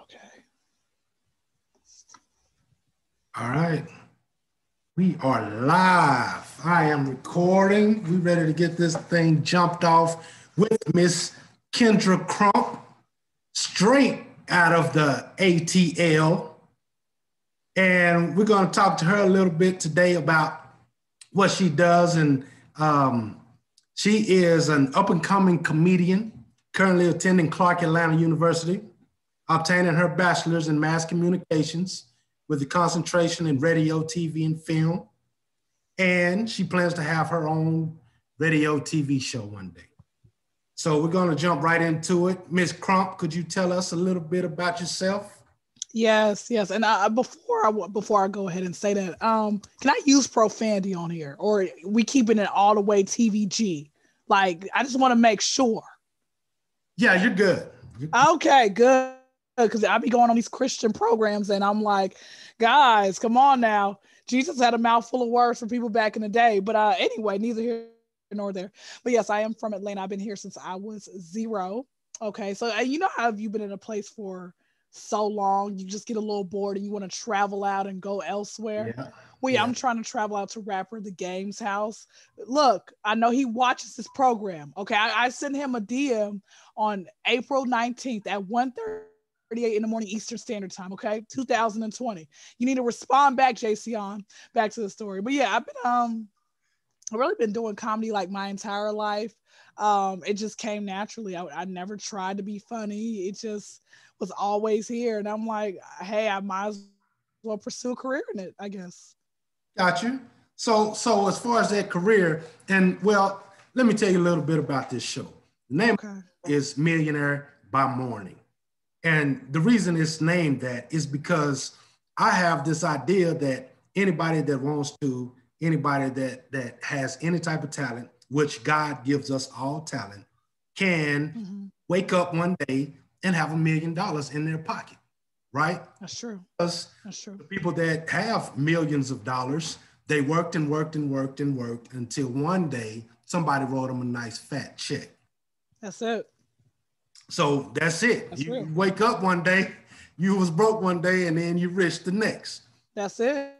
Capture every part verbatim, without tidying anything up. Okay. All right. We are live. I am recording. We ready to get this thing jumped off with Miss Kendra Crump, straight out of the A T L. And we're going to talk to her a little bit today about what she does. And um, she is an up-and-coming comedian, currently attending Clark Atlanta University, obtaining her bachelor's in mass communications with a concentration in radio, T V, and film. And she plans to have her own radio T V show one day. So we're going to jump right into it. Miz Crump, could you tell us a little bit about yourself? Yes, yes, and I, before I before I go ahead and say that, um, can I use profanity on here, or we keeping it all the way T V G? Like, I just want to make sure. Yeah, you're good. Okay, good, because I be going on these Christian programs, and I'm like, guys, come on now. Jesus had a mouthful of words for people back in the day, but uh, anyway, neither here nor there. But yes, I am from Atlanta. I've been here since I was zero. Okay, so uh, you know how you've been in a place for so long, you just get a little bored and you want to travel out and go elsewhere. Yeah. Well, yeah, yeah, I'm trying to travel out to rapper The Game's house. Look, I know he watches this program. Okay, I, I sent him a D M on April nineteenth at one thirty-eight in the morning Eastern Standard Time, okay, two thousand twenty. You need to respond back, J C on, back to the story. But yeah, I've been, um, I've really been doing comedy like my entire life. Um, it just came naturally. I, I never tried to be funny. It just was always here. And I'm like, hey, I might as well pursue a career in it, I guess. Got you. So, so as far as that career, and well, let me tell you a little bit about this show. The name okay. is Millionaire by Morning. And the reason it's named that is because I have this idea that anybody that wants to, anybody that, that has any type of talent, which God gives us all talent, can mm-hmm. wake up one day and have a million dollars in their pocket, right? That's true. Because That's true. The people that have millions of dollars, they worked and worked and worked and worked until one day somebody wrote them a nice fat check. That's it. So that's it. That's you real. Wake up one day, you was broke one day, and then you rich the next. That's it.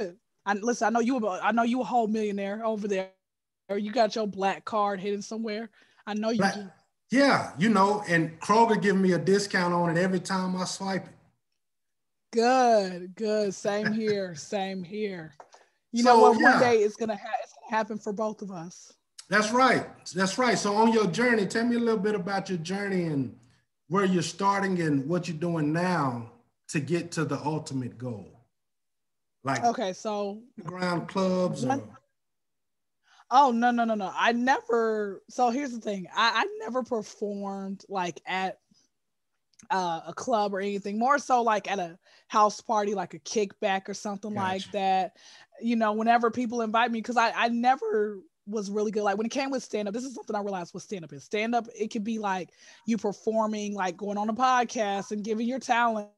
I, listen, I know you. I know you a whole millionaire over there. Or you got your black card hidden somewhere. I know you black, do. Yeah, you know, and Kroger give me a discount on it every time I swipe it. Good, good. Same here, same here. You so, know what? Yeah. One day it's gonna, ha- it's gonna happen for both of us. That's right. That's right. So on your journey, tell me a little bit about your journey and where you're starting and what you're doing now to get to the ultimate goal. Like okay, so ground clubs. One, or, Oh, no, no, no, no. I never, so here's the thing. I, I never performed like at uh, a club or anything, more so like at a house party, like a kickback or something gotcha. Like that. You know, whenever people invite me, because I, I never was really good. Like when it came with stand-up, this is something I realized what stand-up is. Stand-up, it could be like you performing, like going on a podcast and giving your talent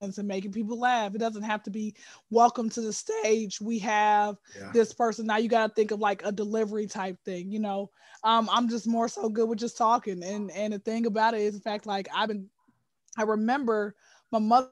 and making people laugh. It doesn't have to be welcome to the stage. We have yeah. this person. Now you got to think of like a delivery type thing, you know. Um, I'm just more so good with just talking. And and the thing about it is, in fact, like I've been, I remember my mother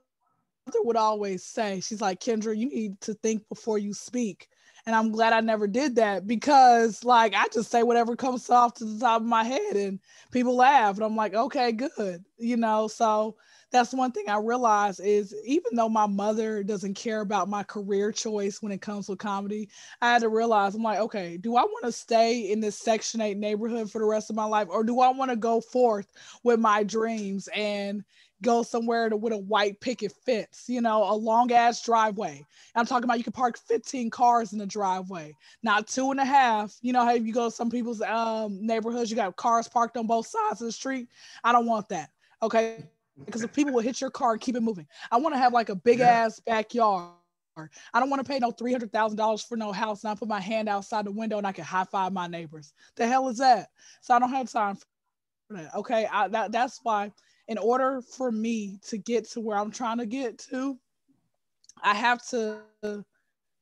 would always say, she's like, Kendra, you need to think before you speak. And I'm glad I never did that because like, I just say whatever comes off to the top of my head and people laugh. And I'm like, okay, good. You know, so that's one thing I realized is even though my mother doesn't care about my career choice when it comes with comedy, I had to realize, I'm like, okay, do I want to stay in this Section eight neighborhood for the rest of my life? Or do I want to go forth with my dreams and go somewhere to, with a white picket fence, you know, a long ass driveway. I'm talking about you can park fifteen cars in the driveway, not two and a half. You know, how you go to some people's um, neighborhoods, you got cars parked on both sides of the street. I don't want that. Okay. Because if people will hit your car and keep it moving. I want to have like a big yeah. ass backyard. I don't want to pay no three hundred thousand dollars for no house. And I put my hand outside the window and I can high five my neighbors. The hell is that? So I don't have time for that. Okay. I, that, that's why in order for me to get to where I'm trying to get to, I have to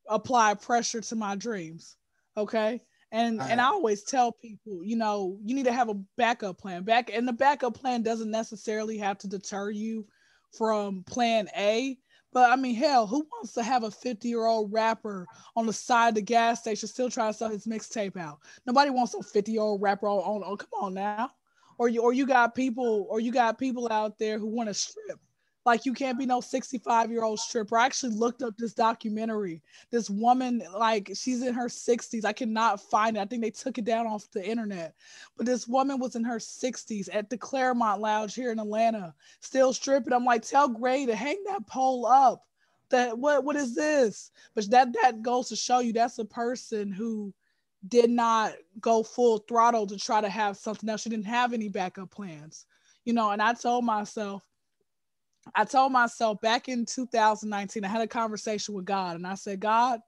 apply pressure to my dreams. Okay. And uh-huh. and I always tell people, you know, you need to have a backup plan. Back and the backup plan doesn't necessarily have to deter you from plan A. But I mean, hell, who wants to have a fifty-year-old rapper on the side of the gas station still trying to sell his mixtape out? Nobody wants a fifty-year-old rapper on, on, oh, come on now. Or you, or you got people, or you got people out there who want to strip. Like, you can't be no sixty-five-year-old stripper. I actually looked up this documentary. This woman, like, she's in her sixties. I cannot find it. I think they took it down off the internet. But this woman was in her sixties at the Claremont Lounge here in Atlanta, still stripping. I'm like, tell Gray to hang that pole up. That what what is this? But that that goes to show you that's a person who did not go full throttle to try to have something else. She didn't have any backup plans, you know. And I told myself. I told myself back in two thousand nineteen, I had a conversation with God, and I said, God,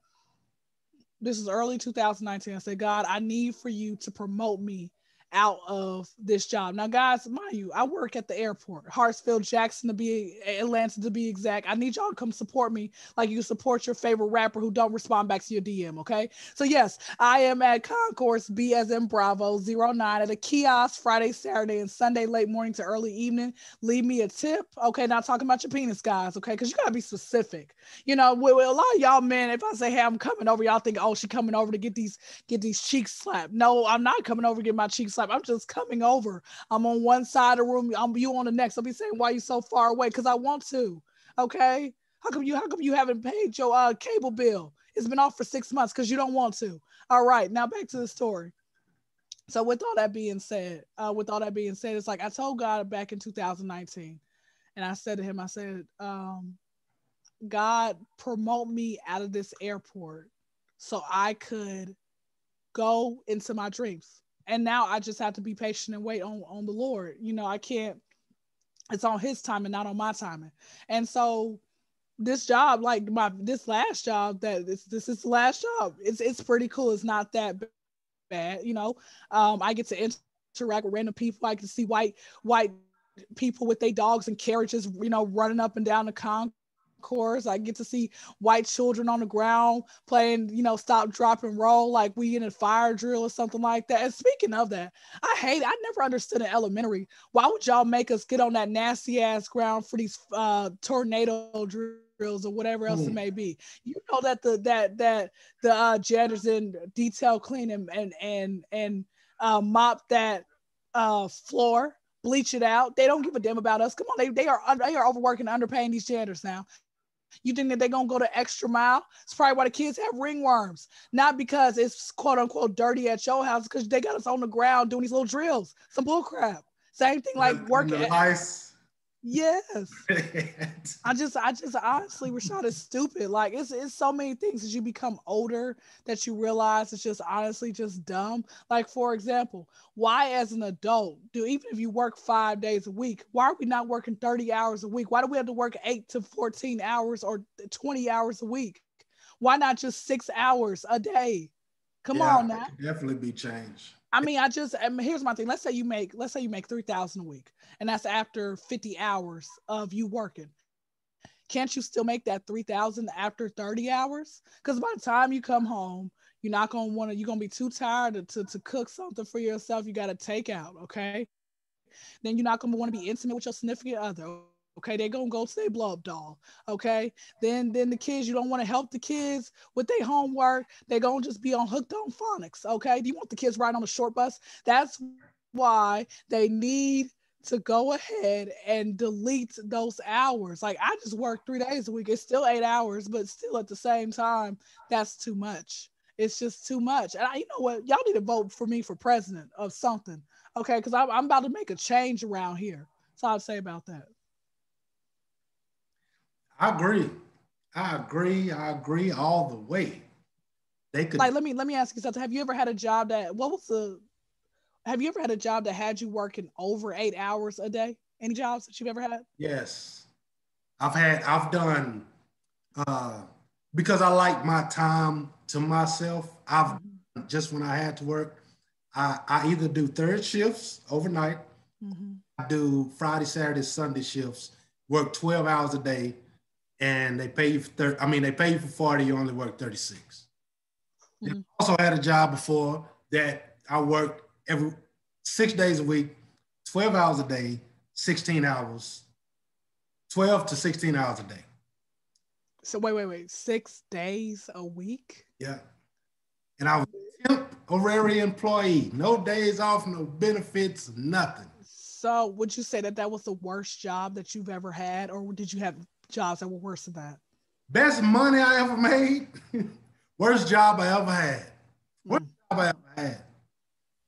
this is early two thousand nineteen. I said, God, I need for you to promote me out of this job. Now, guys, mind you, I work at the airport, Hartsfield Jackson to be Atlanta to be exact. I need y'all to come support me like you support your favorite rapper who don't respond back to your D M, okay? So yes, I am at Concourse B as in Bravo zero nine at a kiosk Friday, Saturday, and Sunday, late morning to early evening. Leave me a tip, okay? Not talking about your penis, guys, okay? Because you gotta be specific. You know, with, with a lot of y'all men, if I say, hey, I'm coming over, y'all think, oh, she coming over to get these get these cheeks slapped. No, I'm not coming over to get my cheeks slapped. I'm just coming over. I'm on one side of the room. I'm you on the next. I'll be saying, why are you so far away? Because I want to. Okay. How come you how come you haven't paid your uh, cable bill? It's been off for six months because you don't want to. All right. Now back to the story. So with all that being said, uh, with all that being said, it's like I told God back in two thousand nineteen, and I said to him, I said, um, God, promote me out of this airport so I could go into my dreams. And now I just have to be patient and wait on, on the Lord. You know, I can't, it's on his time and not on my timing. And so this job, like my, this last job that this, this is the last job. It's, it's pretty cool. It's not that bad. You know, um, I get to interact with random people. I can see white, white people with their dogs and carriages, you know, running up and down the con. Course, I get to see white children on the ground playing, you know, stop, drop, and roll, like we in a fire drill or something like that. And speaking of that, I hate, I never understood in elementary, why would y'all make us get on that nasty ass ground for these uh, tornado drills or whatever else mm. it may be? You know that the that that the uh, janitors in detail clean and and and, and uh, mop that uh, floor, bleach it out. They don't give a damn about us. Come on, they they are they are overworking, underpaying these janitors now. You think that they're going to go the extra mile? It's probably why the kids have ringworms. Not because it's quote unquote dirty at your house, because they got us on the ground doing these little drills. Some bull crap. Same thing like working ice. Yes. I just, I just honestly, Rashad is stupid. Like it's, it's so many things as you become older that you realize it's just honestly just dumb. Like for example, why as an adult do, even if you work five days a week, why are we not working thirty hours a week? Why do we have to work eight to fourteen hours or twenty hours a week? Why not just six hours a day? Come yeah, on now. Definitely be changed. I mean, I just, I mean, here's my thing. Let's say you make, let's say you make three thousand dollars a week, and that's after fifty hours of you working. Can't you still make that three thousand dollars after thirty hours? Because by the time you come home, you're not going to want to, you're going to be too tired to, to, to cook something for yourself. You got to take out, okay? Then you're not going to want to be intimate with your significant other. Okay, they're going to go to their blow-up doll, okay? Then then the kids, you don't want to help the kids with their homework. They're going to just be on hooked on phonics, okay? Do you want the kids riding on a short bus? That's why they need to go ahead and delete those hours. Like, I just work three days a week. It's still eight hours, but still at the same time, that's too much. It's just too much. And I, you know what? Y'all need to vote for me for president of something, okay? Because I'm, I'm about to make a change around here. That's all I'll say about that. I agree. I agree. I agree all the way. They could like let me let me ask you something. Have you ever had a job that what was the have you ever had a job that had you working over eight hours a day? Any jobs that you've ever had? Yes. I've had I've done uh because I like my time to myself. I've mm-hmm. just when I had to work, I, I either do third shifts overnight, mm-hmm. I do Friday, Saturday, Sunday shifts, work twelve hours a day. And they pay you for thirty. I mean, they pay you for forty. You only work thirty-six. Mm-hmm. I also had a job before that I worked every six days a week, twelve hours a day, sixteen hours, twelve to sixteen hours a day. So wait, wait, wait, six days a week? Yeah. And I was a temp hourly employee. No days off, no benefits, nothing. So would you say that that was the worst job that you've ever had, or did you have jobs that were worse than that? Best money I ever made. Worst job I ever had. Worst mm. job I ever had.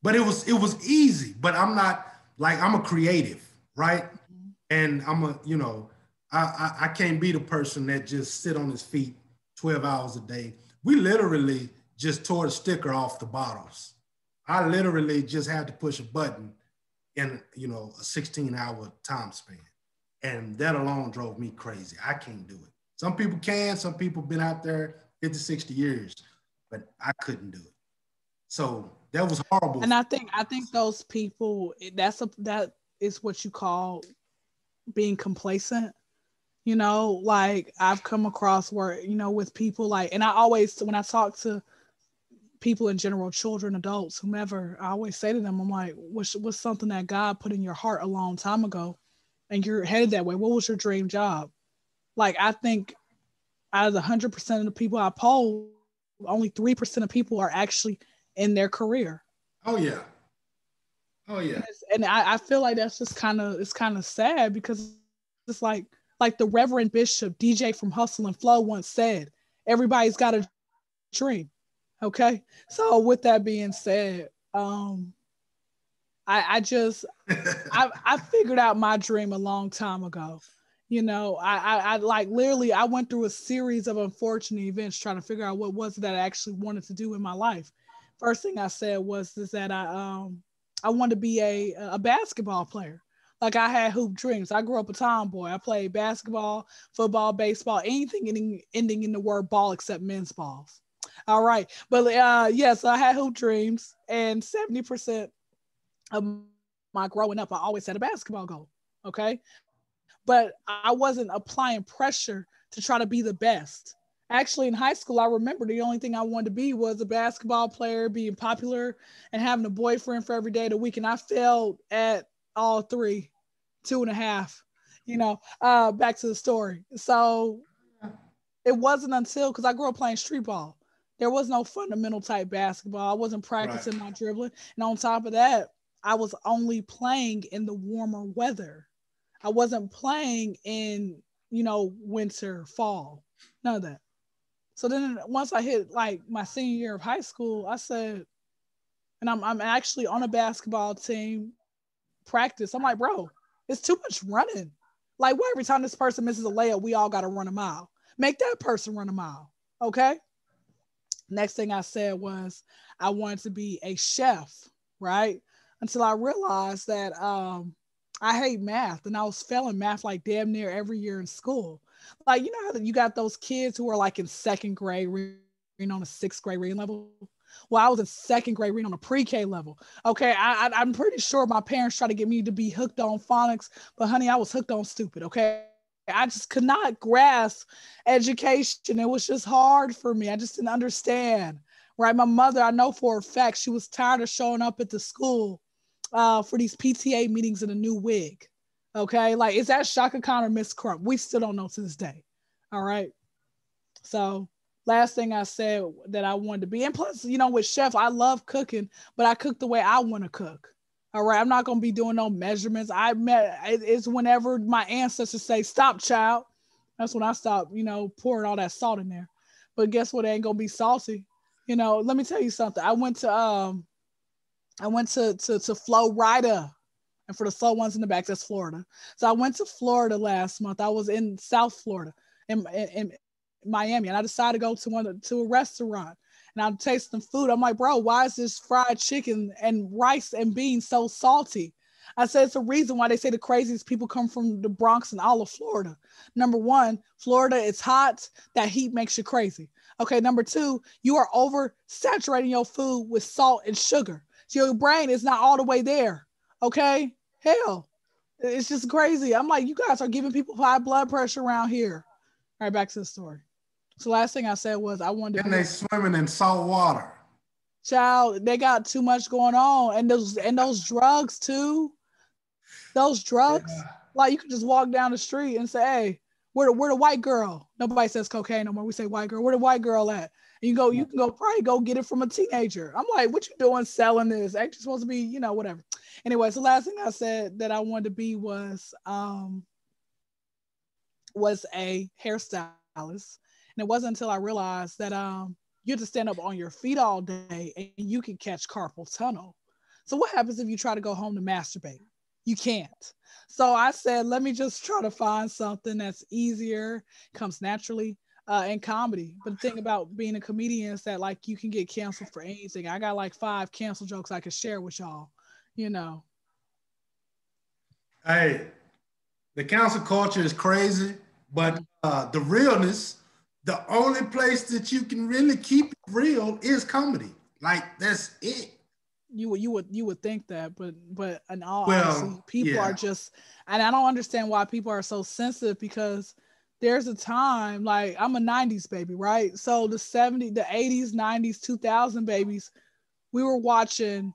But it was it was easy. But I'm not, like, I'm a creative, right? Mm-hmm. And I'm a, you know, I, I, I can't be the person that just sit on his feet twelve hours a day. We literally just tore the sticker off the bottles. I literally just had to push a button in, you know, a sixteen hour time span. And that alone drove me crazy. I can't do it. Some people can, some people been out there fifty, sixty years, but I couldn't do it. So that was horrible. And I think I think those people, that's a, that is what you call being complacent. You know, like, I've come across where, you know, with people like, and I always, when I talk to people in general, children, adults, whomever, I always say to them, I'm like, what's, what's something that God put in your heart a long time ago and you're headed that way? What was your dream job? Like, I think out of the one hundred percent of the people I poll, only three percent of people are actually in their career. Oh, yeah. Oh, yeah. And, and I, I feel like that's just kind of, it's kind of sad, because it's like, Like the Reverend Bishop D J from Hustle and Flow once said, everybody's got a dream. Okay. So with that being said, um, I, I just, I, I figured out my dream a long time ago. You know, I, I, I like literally, I went through a series of unfortunate events trying to figure out what was it that I actually wanted to do in my life. First thing I said was is that I, um, I wanted to be a, a basketball player. Like, I had hoop dreams. I grew up a tomboy. I played basketball, football, baseball, anything ending, ending in the word ball except men's balls. All right. But uh, yes, yeah, so I had hoop dreams, and seventy percent of my growing up, I always had a basketball goal. Okay. But I wasn't applying pressure to try to be the best. Actually, in high school, I remember the only thing I wanted to be was a basketball player, being popular and having a boyfriend for every day of the week. And I failed at all three. Two and a half, you know, uh, back to the story. So it wasn't until, because I grew up playing street ball. There was no fundamental type basketball. I wasn't practicing right. my dribbling. And on top of that, I was only playing in the warmer weather. I wasn't playing in, you know, winter, fall, none of that. So then once I hit like my senior year of high school, I said, and I'm, I'm actually on a basketball team practice. I'm like, bro, it's too much running. Like, well, every time this person misses a layup, we all got to run a mile. Make that person run a mile, okay? Next thing I said was I wanted to be a chef, right? Until I realized that um, I hate math, and I was failing math like damn near every year in school. Like, you know how you got those kids who are like in second grade reading on a sixth grade reading level? Well, I was in second grade reading on a pre-K level. Okay, I, I, I'm pretty sure my parents tried to get me to be hooked on phonics, but honey, I was hooked on stupid, okay? I just could not grasp education. It was just hard for me. I just didn't understand, right? My mother, I know for a fact, she was tired of showing up at the school uh, for these P T A meetings in a new wig, okay? Like, is that Shaka Khan or Miss Crump? We still don't know to this day, all right? So... last thing I said that I wanted to be, and plus, you know, with chef, I love cooking, but I cook the way I want to cook. All right. I'm not going to be doing no measurements. I met, it's whenever my ancestors say, stop, child. That's when I stop, you know, pouring all that salt in there. But guess what? It ain't going to be salty. You know, let me tell you something. I went to, um, I went to, to, to Flo Rida. And for the slow ones in the back, that's Florida. So I went to Florida last month. I was in South Florida and, and, Miami, and I decided to go to one to a restaurant, and I'm tasting food. I'm like, bro, why is this fried chicken and rice and beans so salty? I said, it's a reason why they say the craziest people come from the Bronx and all of Florida. Number one, Florida, it's hot. That heat makes you crazy. Okay. Number two, you are oversaturating your food with salt and sugar. So your brain is not all the way there. Okay. Hell, it's just crazy. I'm like, you guys are giving people high blood pressure around here. All right. Back to the story. So last thing I said was I wanted to. And they swimming in salt water. Child, they got too much going on, and those and those drugs too. Those drugs, yeah. Like, you could just walk down the street and say, hey, where the, where the white girl? Nobody says cocaine no more. We say white girl. Where the white girl at? And you go, you can go probably go get it from a teenager. I'm like, what you doing selling this? Ain't you supposed to be, you know, whatever. Anyway, so last thing I said that I wanted to be was, um, was a hairstylist. And it wasn't until I realized that um, you have to stand up on your feet all day and you can catch carpal tunnel. So what happens if you try to go home to masturbate? You can't. So I said, let me just try to find something that's easier, comes naturally, uh, and comedy. But the thing about being a comedian is that, like, you can get canceled for anything. I got like five cancel jokes I could share with y'all, you know. Hey, the cancel culture is crazy, but uh, the realness, the only place that you can really keep it real is comedy. Like, that's it. You would you would you would think that, but but in all well, honesty, people yeah. are just, and I don't understand why people are so sensitive, because there's a time, like, I'm a nineties baby, right? So the seventies, the eighties, nineties, two thousand babies, we were watching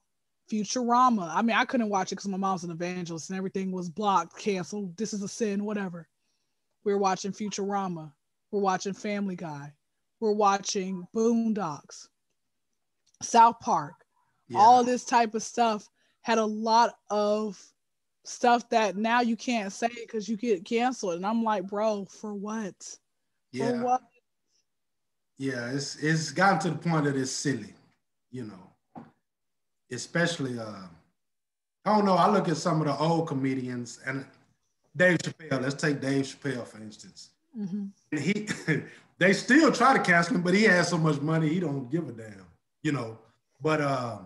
Futurama. I mean, I couldn't watch it because my mom's an evangelist and everything was blocked, canceled. This is a sin, whatever. We were watching Futurama. We're watching Family Guy. We're watching Boondocks, South Park. Yeah. All this type of stuff had a lot of stuff that now you can't say because you get canceled. And I'm like, bro, for what? Yeah. For what? Yeah, it's it's gotten to the point that it's silly, you know. Especially, uh, I don't know, I look at some of the old comedians, and Dave Chappelle, let's take Dave Chappelle, for instance. Mm-hmm. And he, they still try to cancel him, but he has so much money, he don't give a damn, you know. But uh,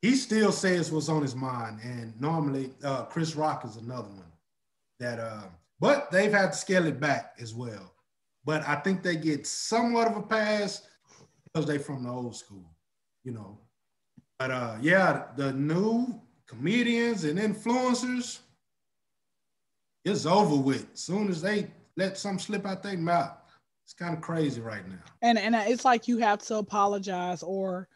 he still says what's on his mind. And normally, uh, Chris Rock is another one that, uh, but they've had to scale it back as well. But I think they get somewhat of a pass because they're from the old school, you know. But uh, yeah, the new comedians and influencers, it's over with. As soon as they let something slip out their mouth, it's kind of crazy right now. And, and it's like you have to apologize or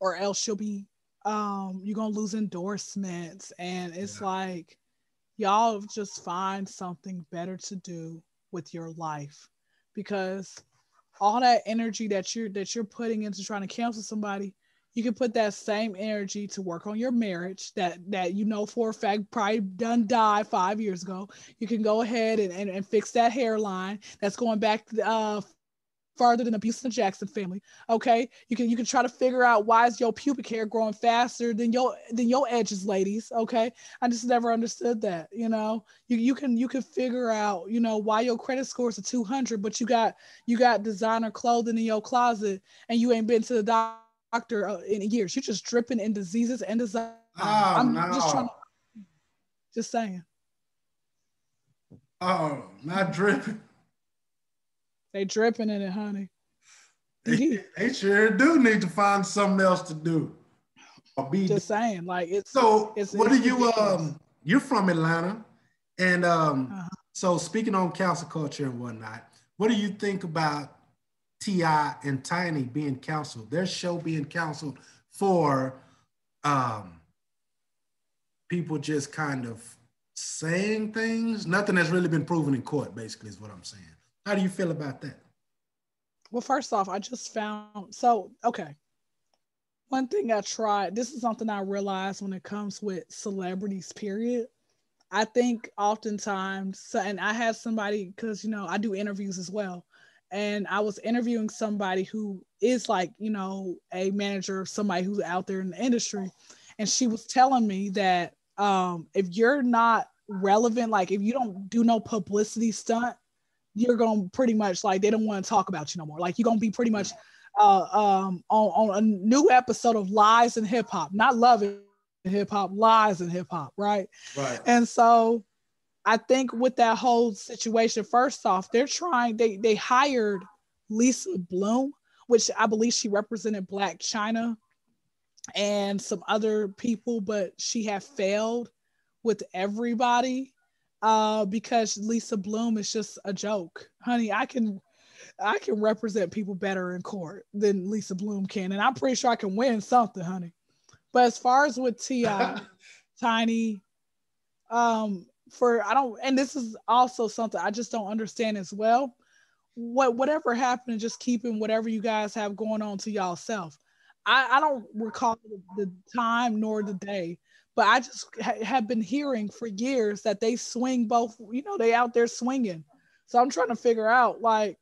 or else you'll be, um, you're going to lose endorsements. And it's yeah. like, y'all just find something better to do with your life, because all that energy that you're, that you're putting into trying to cancel somebody, you can put that same energy to work on your marriage that, that, you know, for a fact, probably done died five years ago. You can go ahead and, and, and fix that hairline that's going back to, uh, farther than abuse in the Jackson family. Okay, you can you can try to figure out why is your pubic hair growing faster than your than your edges, ladies. Okay, I just never understood that. You know, you you can you can figure out, you know, why your credit score is a two hundred, but you got you got designer clothing in your closet and you ain't been to the doctor in years. You're just dripping in diseases and design. Oh, I'm no. just trying. To, just saying. Oh, not dripping. They dripping in it, honey. They, they sure do need to find something else to do. Or be just saying, like, it's so. It's, what do you? Um, you're from Atlanta, and um, uh-huh. so speaking on cancel culture and whatnot, what do you think about T I and Tiny being canceled? Their show being canceled for um, people just kind of saying things. Nothing that's really been proven in court, basically, is what I'm saying. How do you feel about that? Well, first off, I just found, so, okay. One thing I tried, this is something I realized when it comes with celebrities, period. I think oftentimes, and I had somebody, because, you know, I do interviews as well. And I was interviewing somebody who is like, you know, a manager, somebody who's out there in the industry. And she was telling me that um, if you're not relevant, like if you don't do no publicity stunt, you're going to pretty much, like, they don't want to talk about you no more. Like, you're going to be pretty much uh, um, on, on a new episode of Lies and Hip Hop, not Love and Hip Hop, Lies and Hip Hop, right? Right. And so I think with that whole situation, first off, they're trying, they, they hired Lisa Bloom, which I believe she represented Black China and some other people, but she had failed with everybody. Uh, because Lisa Bloom is just a joke, honey. I can, I can represent people better in court than Lisa Bloom can, and I'm pretty sure I can win something, honey. But as far as with T I, Tiny, um, for, I don't, and this is also something I just don't understand as well. What, whatever happened, just keeping whatever you guys have going on to y'all self. I, I don't recall the time nor the day, but I just ha- have been hearing for years that they swing both, you know, they out there swinging. So I'm trying to figure out, like,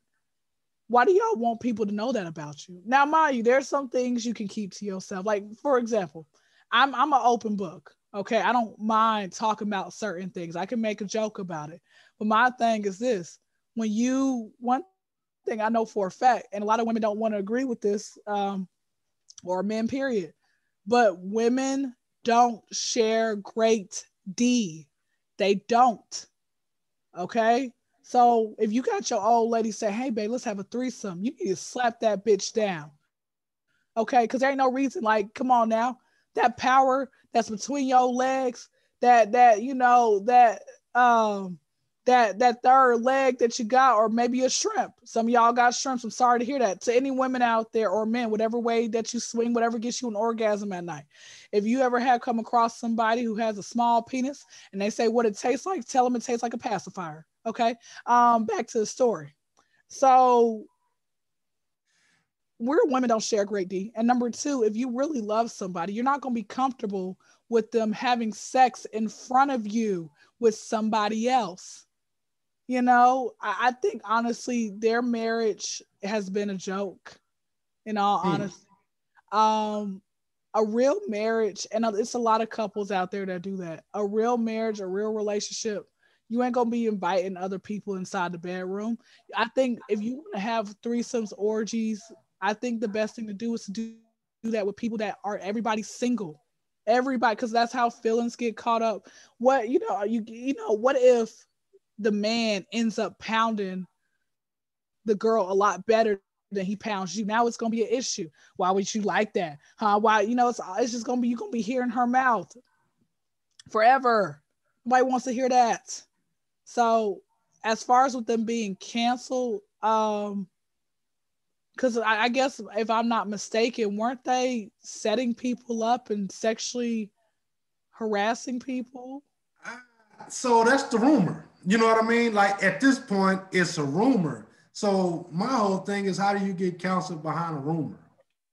why do y'all want people to know that about you? Now, mind you, there's some things you can keep to yourself. Like, for example, I'm I'm an open book. Okay, I don't mind talking about certain things. I can make a joke about it. But my thing is this, when you, one thing I know for a fact, and a lot of women don't want to agree with this, um, or men, period, but women don't share great D. They don't, okay? So if you got your old lady say, hey, babe, let's have a threesome, you need to slap that bitch down, okay? Because there ain't no reason, like, come on now, that power that's between your legs, that, that, you know, that, um, that, that third leg that you got, or maybe a shrimp. Some of y'all got shrimps. I'm sorry to hear that. To any women out there or men, whatever way that you swing, whatever gets you an orgasm at night. If you ever have come across somebody who has a small penis and they say what it tastes like, tell them it tastes like a pacifier. Okay. Um, back to the story. So we're women don't share great D. And number two, if you really love somebody, you're not going to be comfortable with them having sex in front of you with somebody else. You know, I, I think honestly, their marriage has been a joke, in all mm. honesty. Um, a real marriage, and it's a lot of couples out there that do that. A real marriage, a real relationship, you ain't gonna be inviting other people inside the bedroom. I think if you want to have threesomes, orgies, I think the best thing to do is to do, do that with people that are, everybody's single. Everybody, because that's how feelings get caught up. What, you know, you you know, what if the man ends up pounding the girl a lot better than he pounds you? Now it's gonna be an issue. Why would you like that? Huh? Why, you know, it's it's just gonna be, you're gonna be hearing her mouth forever. Nobody wants to hear that. So as far as with them being canceled, um, because I, I guess if I'm not mistaken, weren't they setting people up and sexually harassing people? So that's the rumor. You know what I mean? Like, at this point, it's a rumor. So my whole thing is, how do you get counseled behind a rumor?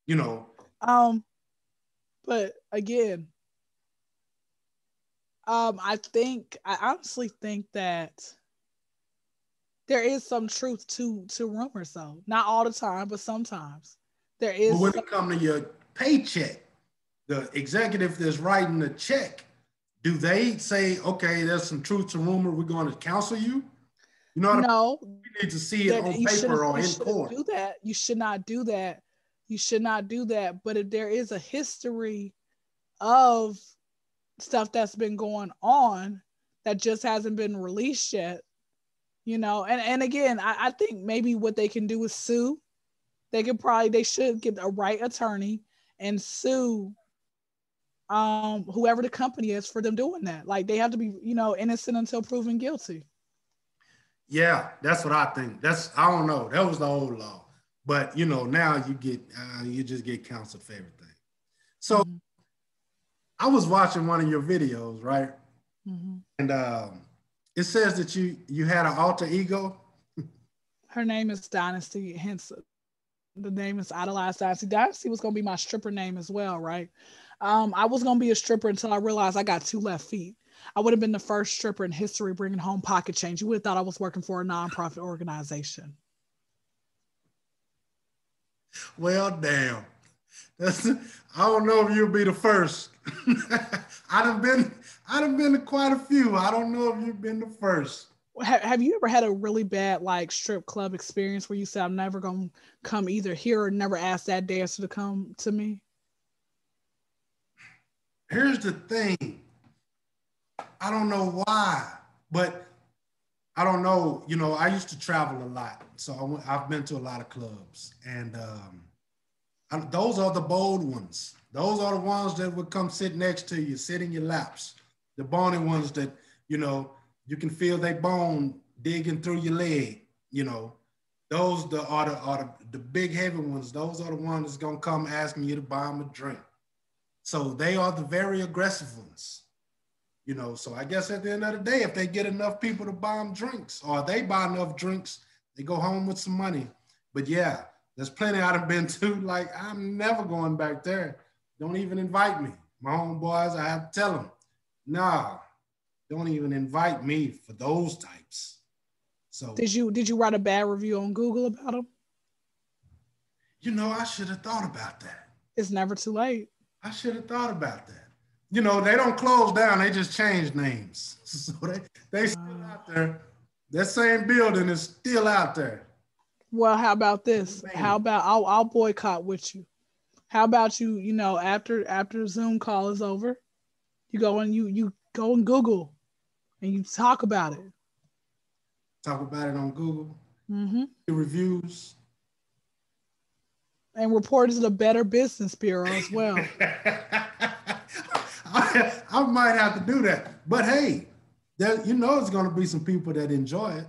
You know? Um, but again, um, I think, I honestly think that there is some truth to to rumors, though. Not all the time, but sometimes there is. But when some- it comes to your paycheck, the executive that's writing the check, do they say, "Okay, there's some truth to rumor. We're going to counsel you"? You know what no, I mean? You need to see it on paper or in court. Do that. You should not do that. You should not do that. But if there is a history of stuff that's been going on that just hasn't been released yet. You know, and, and again, I, I think maybe what they can do is sue. They could probably, they should get a right attorney and sue um, whoever the company is for them doing that. Like, they have to be, you know, innocent until proven guilty. Yeah, that's what I think. That's, I don't know. That was the old law. But, you know, now you get, uh, you just get counseled for everything. So mm-hmm. I was watching one of your videos, right? Mm-hmm. And, um, it says that you you had an alter ego. Her name is Dynasty, hence the name is Idolized Dynasty. Dynasty was gonna be my stripper name as well, right? Um, I was gonna be a stripper until I realized I got two left feet. I would have been the first stripper in history bringing home pocket change. You would have thought I was working for a nonprofit organization. Well, damn. That's, I don't know if you'll be the first. I'd have been, I'd have been to quite a few. I don't know if you've been the first. Have, have you ever had a really bad, like, strip club experience where you said, I'm never going to come either here or never ask that dancer to come to me? Here's the thing. I don't know why, but I don't know. You know, I used to travel a lot. So I went, I've been to a lot of clubs, and um, I, those are the bold ones. Those are the ones that would come sit next to you, sit in your laps. The bony ones that, you know, you can feel they bone digging through your leg, you know. Those the, are, the, are the, the big heavy ones. Those are the ones that's going to come asking you to buy them a drink. So they are the very aggressive ones. You know, so I guess at the end of the day, if they get enough people to buy them drinks, or they buy enough drinks, they go home with some money. But yeah, there's plenty I've been to. Like, I'm never going back there. Don't even invite me. My homeboys, I have to tell them, nah, don't even invite me for those types. So did you did you write a bad review on Google about them? You know, I should have thought about that. It's never too late. I should have thought about that. You know, they don't close down, they just change names. So they, they still out there. That same building is still out there. Well, how about this? How about I'll, I'll boycott with you. How about you, you know, after after Zoom call is over, you go and you you go and Google and you talk about it. Talk about it on Google. Mm-hmm. The reviews. And report it to the Better Business Bureau as well. I, I might have to do that. But hey, there, you know, it's going to be some people that enjoy it.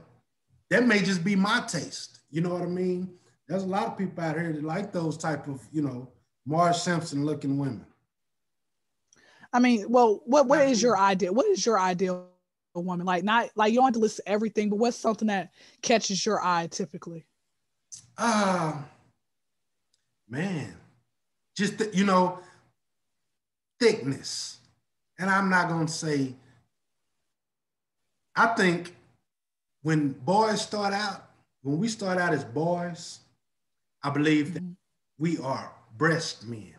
That may just be my taste. You know what I mean? There's a lot of people out here that like those type of, you know, Marge Simpson looking women. I mean, well, what what is your ideal? What is your ideal woman? Like, not like you don't have to list everything, but what's something that catches your eye typically? Uh, man, just, the, you know, thickness. And I'm not going to say, I think when boys start out, when we start out as boys, I believe that we are breast men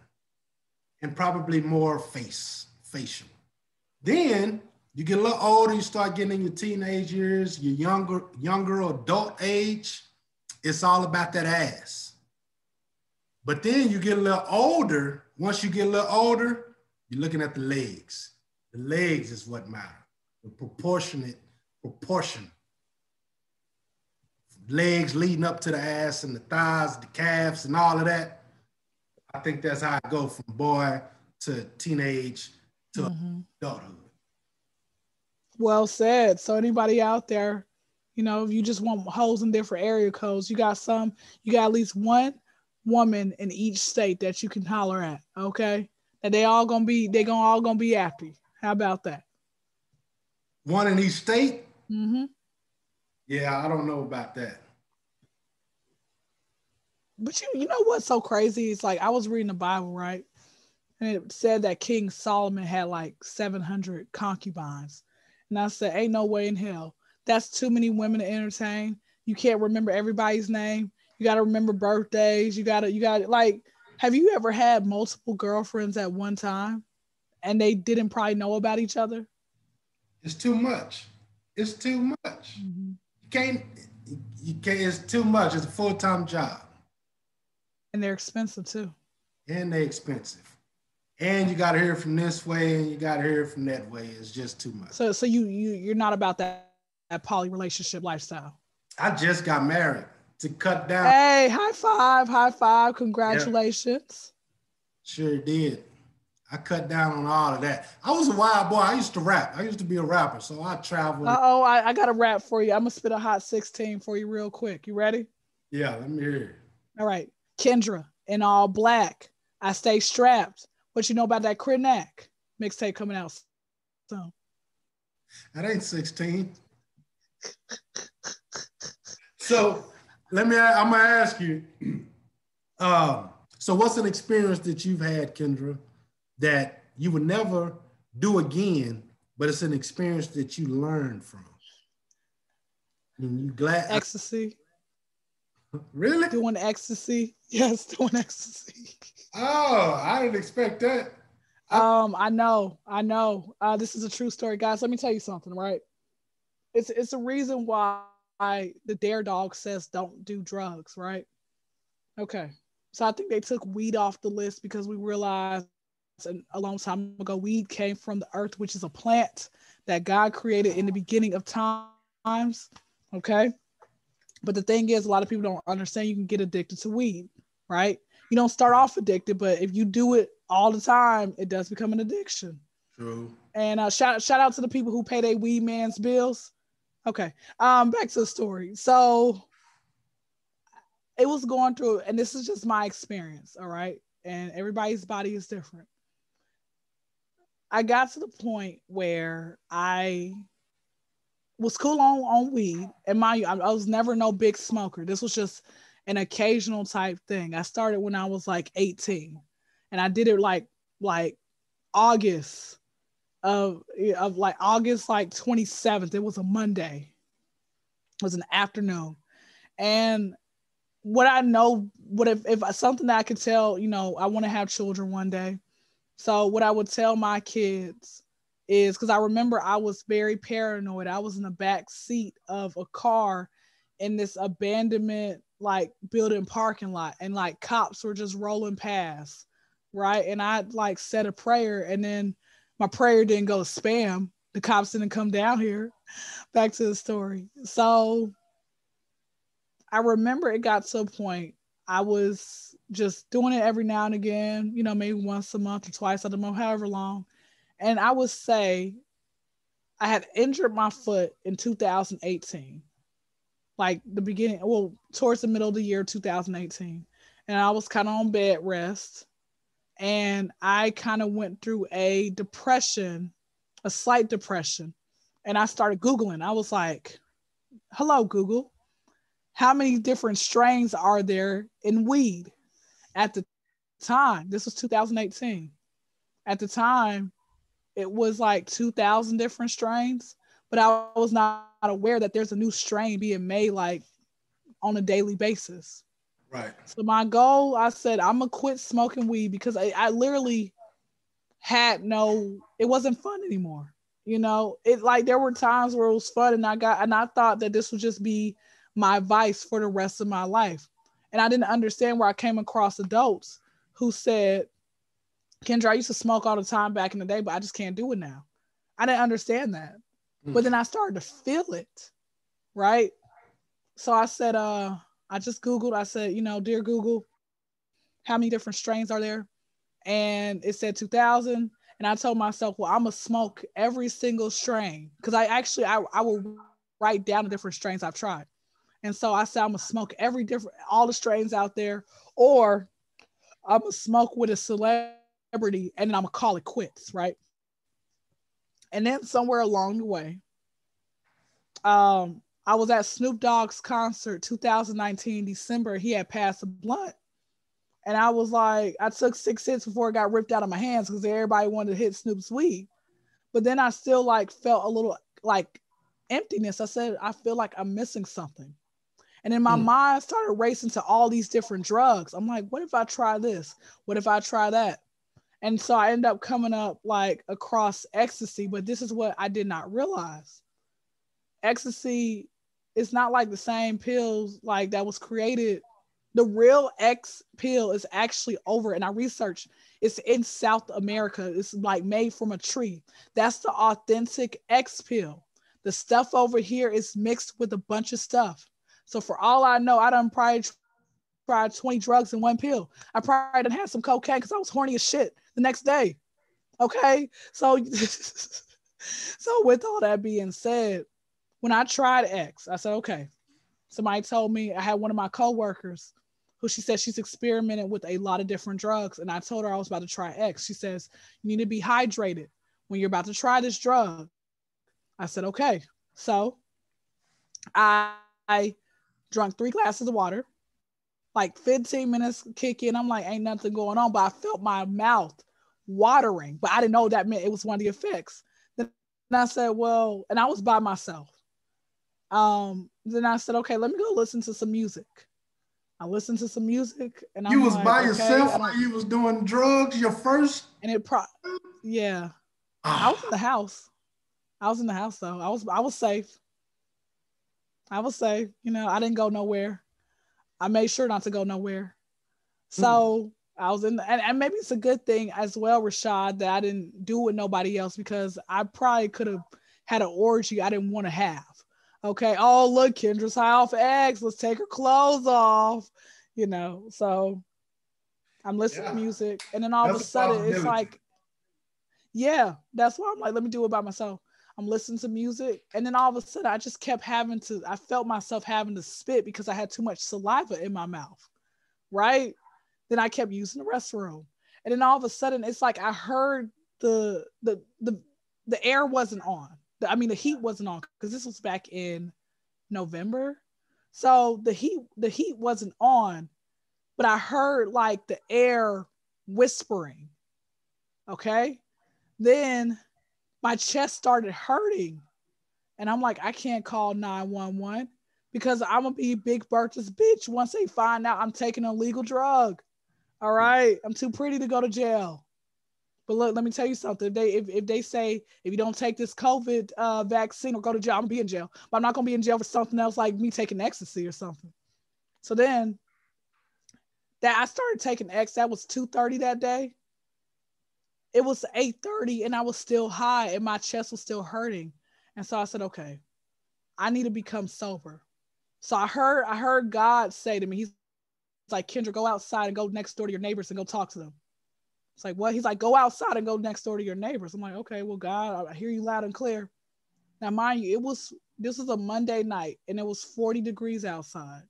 and probably more face, facial. Then you get a little older, you start getting in your teenage years, your younger, younger adult age, it's all about that ass. But then you get a little older, once you get a little older, you're looking at the legs. The legs is what matter, the proportionate proportion. Legs leading up to the ass and the thighs, the calves and all of that. I think that's how I go from boy to teenage to mm-hmm. adulthood. Well said. So anybody out there, you know, if you just want hoes in different area codes, you got some, you got at least one woman in each state that you can holler at, okay? And they all gonna be, they gonna all gonna be happy. How about that? One in each state? Mm-hmm. Yeah, I don't know about that. But you, you know what's so crazy? It's like I was reading the Bible, right? And it said that King Solomon had like seven hundred concubines. And I said, ain't no way in hell. That's too many women to entertain. You can't remember everybody's name. You got to remember birthdays. You got to, you got like, have you ever had multiple girlfriends at one time and they didn't probably know about each other? It's too much. It's too much. Mm-hmm. Can't, you can't, it's too much. It's a full-time job. And they're expensive too. And they're expensive. And you got to hear from this way and you got to hear from that way. It's just too much. So so you, you, you're not about that, that poly relationship lifestyle. I just got married to cut down. Hey, high five, high five. Congratulations. Yep. Sure did. I cut down on all of that. I was a wild boy. I used to rap. I used to be a rapper, so I traveled. Uh-oh, I, I got a rap for you. I'm going to spit a hot sixteen for you real quick. You ready? Yeah, let me hear it. All right. Kendra, in all black. I stay strapped. What you know about that Krenak mixtape coming out soon? That ain't sixteen. So let me, I'm going to ask you. Um, so what's an experience that you've had, Kendra, that you would never do again, but it's an experience that you learned from? And you glad? Ecstasy. Really? Doing ecstasy. Yes, doing ecstasy. Oh, I didn't expect that. Um, I know, I know. Uh, this is a true story, guys. Let me tell you something, right? It's it's a reason why I, the Dare Dog says don't do drugs, right? Okay. So I think they took weed off the list because we realized a long time ago, weed came from the earth, which is a plant that God created in the beginning of times, okay? But the thing is, a lot of people don't understand you can get addicted to weed, right? You don't start off addicted, but if you do it all the time, it does become an addiction. True. And uh, shout, shout out to the people who pay their weed man's bills. Okay, um, back to the story. So it was going through, and this is just my experience, all right? And everybody's body is different. I got to the point where I was cool on, on weed. And mind you, I, I was never no big smoker. This was just an occasional type thing. I started when I was like eighteen, and I did it like like August of of like August like twenty-seventh. It was a Monday. It was an afternoon. And what I know, what if, if something that I could tell, you know, I want to have children one day. So what I would tell my kids is, because I remember I was very paranoid. I was in the back seat of a car in this abandonment, like building parking lot, and like cops were just rolling past. Right. And I like said a prayer, and then my prayer didn't go to spam. The cops didn't come down here. Back to the story. So I remember it got to a point I was just doing it every now and again, you know, maybe once a month or twice a month, however long. And I would say I had injured my foot in two thousand eighteen, like the beginning, well, towards the middle of the year, two thousand eighteen. And I was kind of on bed rest. And I kind of went through a depression, a slight depression. And I started Googling. I was like, hello, Google. How many different strains are there in weed? At the time, this was two thousand eighteen. At the time, it was like two thousand different strains, but I was not aware that there's a new strain being made like on a daily basis. Right. So my goal, I said, I'm gonna quit smoking weed, because I, I literally had no, it wasn't fun anymore. You know, it like there were times where it was fun, and I got, and I thought that this would just be my vice for the rest of my life. And I didn't understand where I came across adults who said, Kendra, I used to smoke all the time back in the day, but I just can't do it now. I didn't understand that. Mm. But then I started to feel it, right? So I said, uh, I just Googled, I said, you know, dear Google, how many different strains are there? And it said two thousand. And I told myself, well, I'm gonna smoke every single strain. Cause I actually, I, I will write down the different strains I've tried. And so I said, I'm gonna smoke every different, all the strains out there, or I'm gonna smoke with a celebrity, and then I'm gonna call it quits, right? And then somewhere along the way, um, I was at Snoop Dogg's concert, two thousand nineteen, December. He had passed a blunt. And I was like, I took six hits before it got ripped out of my hands, because everybody wanted to hit Snoop's weed. But then I still like felt a little like emptiness. I said, I feel like I'm missing something. And then my mm. mind started racing to all these different drugs. I'm like, what if I try this? What if I try that? And so I ended up coming up like across ecstasy, but this is what I did not realize. Ecstasy is not like the same pills like that was created. The real X pill is actually over, and I researched, it's in South America. It's like made from a tree. That's the authentic X pill. The stuff over here is mixed with a bunch of stuff. So for all I know, I done probably tried twenty drugs in one pill. I probably done had some cocaine because I was horny as shit the next day. Okay, so so with all that being said, when I tried X, I said, okay. Somebody told me, I had one of my coworkers who, she said she's experimented with a lot of different drugs. And I told her I was about to try X. She says, you need to be hydrated when you're about to try this drug. I said, okay. So I, I drunk three glasses of water, like fifteen minutes kick in. I'm like, ain't nothing going on. But I felt my mouth watering, but I didn't know that meant it was one of the effects. Then I said, well, and I was by myself. Um, then I said, okay, let me go listen to some music. I listened to some music, and I you was like, by okay, yourself while you was doing drugs. Your first, and it pro, yeah, ah. I was in the house. I was in the house though. I was, I was safe. I was safe. You know, I didn't go nowhere. I made sure not to go nowhere. So mm. I was in, the, and, and maybe it's a good thing as well, Rashad, that I didn't do it with nobody else, because I probably could have had an orgy I didn't want to have. Okay, oh, look, Kendra's high off eggs. Let's take her clothes off, you know. So I'm listening yeah. to music. And then all that's of a sudden, it's like, yeah, that's why I'm like, let me do it by myself. I'm listening to music. And then all of a sudden, I just kept having to, I felt myself having to spit because I had too much saliva in my mouth, right? Then I kept using the restroom. And then all of a sudden, it's like I heard the the the the air wasn't on. I mean, the heat wasn't on, because this was back in November. So the heat, the heat wasn't on, but I heard like the air whispering. Okay. Then my chest started hurting and I'm like, I can't call nine one one because I'm gonna be Big Bertha's bitch once they find out I'm taking a legal drug. All right. I'm too pretty to go to jail. But look, let me tell you something. If they if, if they say, if you don't take this COVID uh, vaccine or go to jail, I'm gonna be in jail. But I'm not gonna be in jail for something else like me taking ecstasy or something. So then that I started taking X, that was two thirty that day. It was eight thirty and I was still high and my chest was still hurting. And so I said, okay, I need to become sober. So I heard, I heard God say to me, he's like, Kendra, go outside and go next door to your neighbors and go talk to them. It's like, what? He's like, go outside and go next door to your neighbors. I'm like, okay, well, God, I hear you loud and clear. Now, mind you, it was, this was a Monday night and it was forty degrees outside.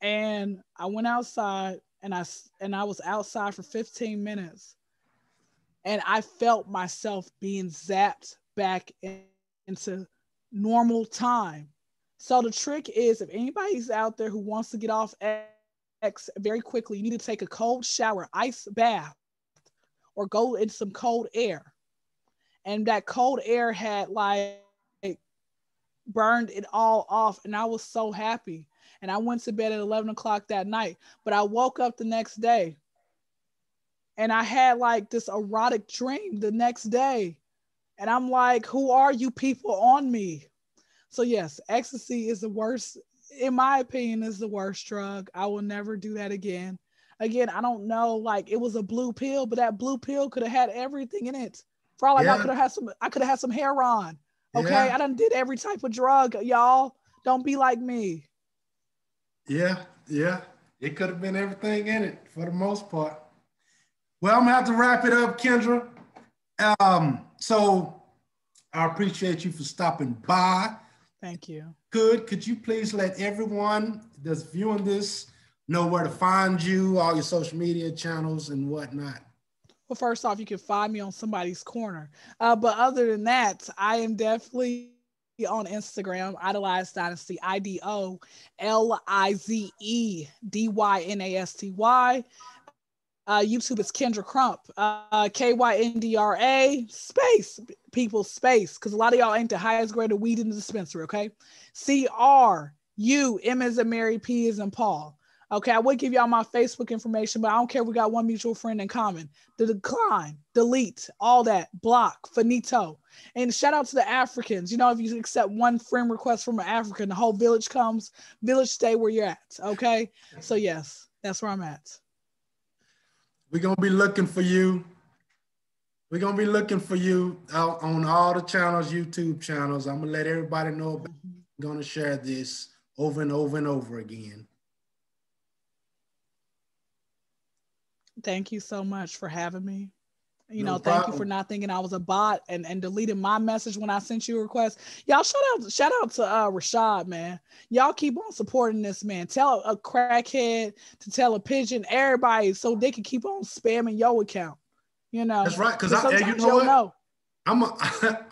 And I went outside and I, and I was outside for fifteen minutes and I felt myself being zapped back in, into normal time. So the trick is, if anybody's out there who wants to get off X very quickly, you need to take a cold shower, ice bath, or go in some cold air. And that cold air had like burned it all off. And I was so happy. And I went to bed at eleven o'clock that night, but I woke up the next day and I had like this erotic dream the next day. And I'm like, who are you people on me? So yes, ecstasy is the worst, in my opinion, is the worst drug. I will never do that again. Again, I don't know, like it was a blue pill, but that blue pill could have had everything in it. For all like, yeah. I could have had some, I could have had some hair on. Okay, yeah. I done did every type of drug, y'all. Don't be like me. Yeah, yeah. It could have been everything in it for the most part. Well, I'm gonna have to wrap it up, Kendra. Um, so I appreciate you for stopping by. Thank you. Good. Could you please let everyone that's viewing this know where to find you, all your social media channels and whatnot? Well, first off, you can find me on Somebody's Corner. Uh, but other than that, I am definitely on Instagram, Idolized Dynasty, I D O L I Z E D Y N A S T Y. Uh, YouTube is Kendra Crump, uh, K Y N D R A, space, people, space, because a lot of y'all ain't the highest grade of weed in the dispensary, okay? C R U, M as in Mary, P as in Paul. Okay, I would give y'all my Facebook information, but I don't care if we got one mutual friend in common. The decline, delete, all that, block, finito. And shout out to the Africans. You know, if you accept one friend request from an African, the whole village comes, village stay where you're at, okay? So yes, that's where I'm at. We're going to be looking for you. We're going to be looking for you out on all the channels, YouTube channels. I'm going to let everybody know about it. I'm going to share this over and over and over again. Thank you so much for having me. You no know, problem. Thank you for not thinking I was a bot and, and deleting my message when I sent you a request. Y'all shout out, shout out to uh, Rashad, man. Y'all keep on supporting this man. Tell a crackhead to tell a pigeon, everybody, so they can keep on spamming your account. You know, that's right. Because I, you know, what? know. I'm a,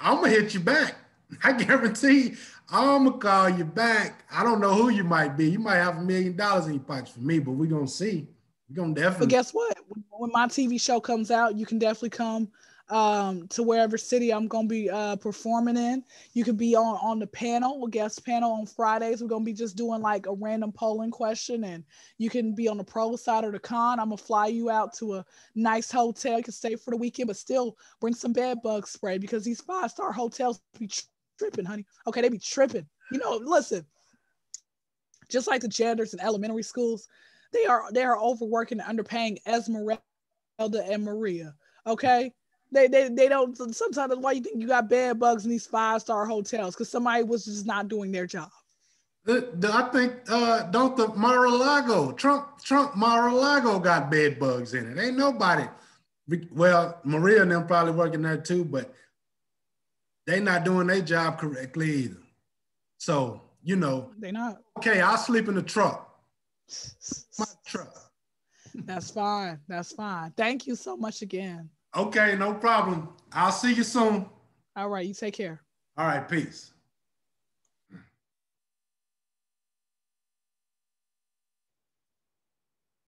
I'm gonna hit you back. I guarantee I'm gonna call you back. I don't know who you might be. You might have a million dollars in your pockets for me, but we're gonna see. You're gonna definitely. But guess what? When my T V show comes out, you can definitely come um, to wherever city I'm gonna be uh, performing in. You could be on on the panel, a guest panel on Fridays. We're gonna be just doing like a random polling question, and you can be on the pro side or the con. I'm gonna fly you out to a nice hotel. You can stay for the weekend, but still bring some bed bug spray because these five star hotels be tripping, honey. Okay, they be tripping. You know, listen. Just like the janitors in elementary schools. They are they are overworking and underpaying Esmeralda and Maria. Okay, they they they don't. Sometimes that's why you think you got bed bugs in these five star hotels because somebody was just not doing their job. I think uh, don't the Mar-a-Lago Trump Trump Mar-a-Lago got bed bugs in it. Ain't nobody. Well, Maria and them probably working there too, but they not doing their job correctly either. So you know they not. Okay, I'll sleep in the truck. My truck. That's fine. That's fine. Thank you so much again. Okay, no problem. I'll see you soon. All right, you take care. All right, peace.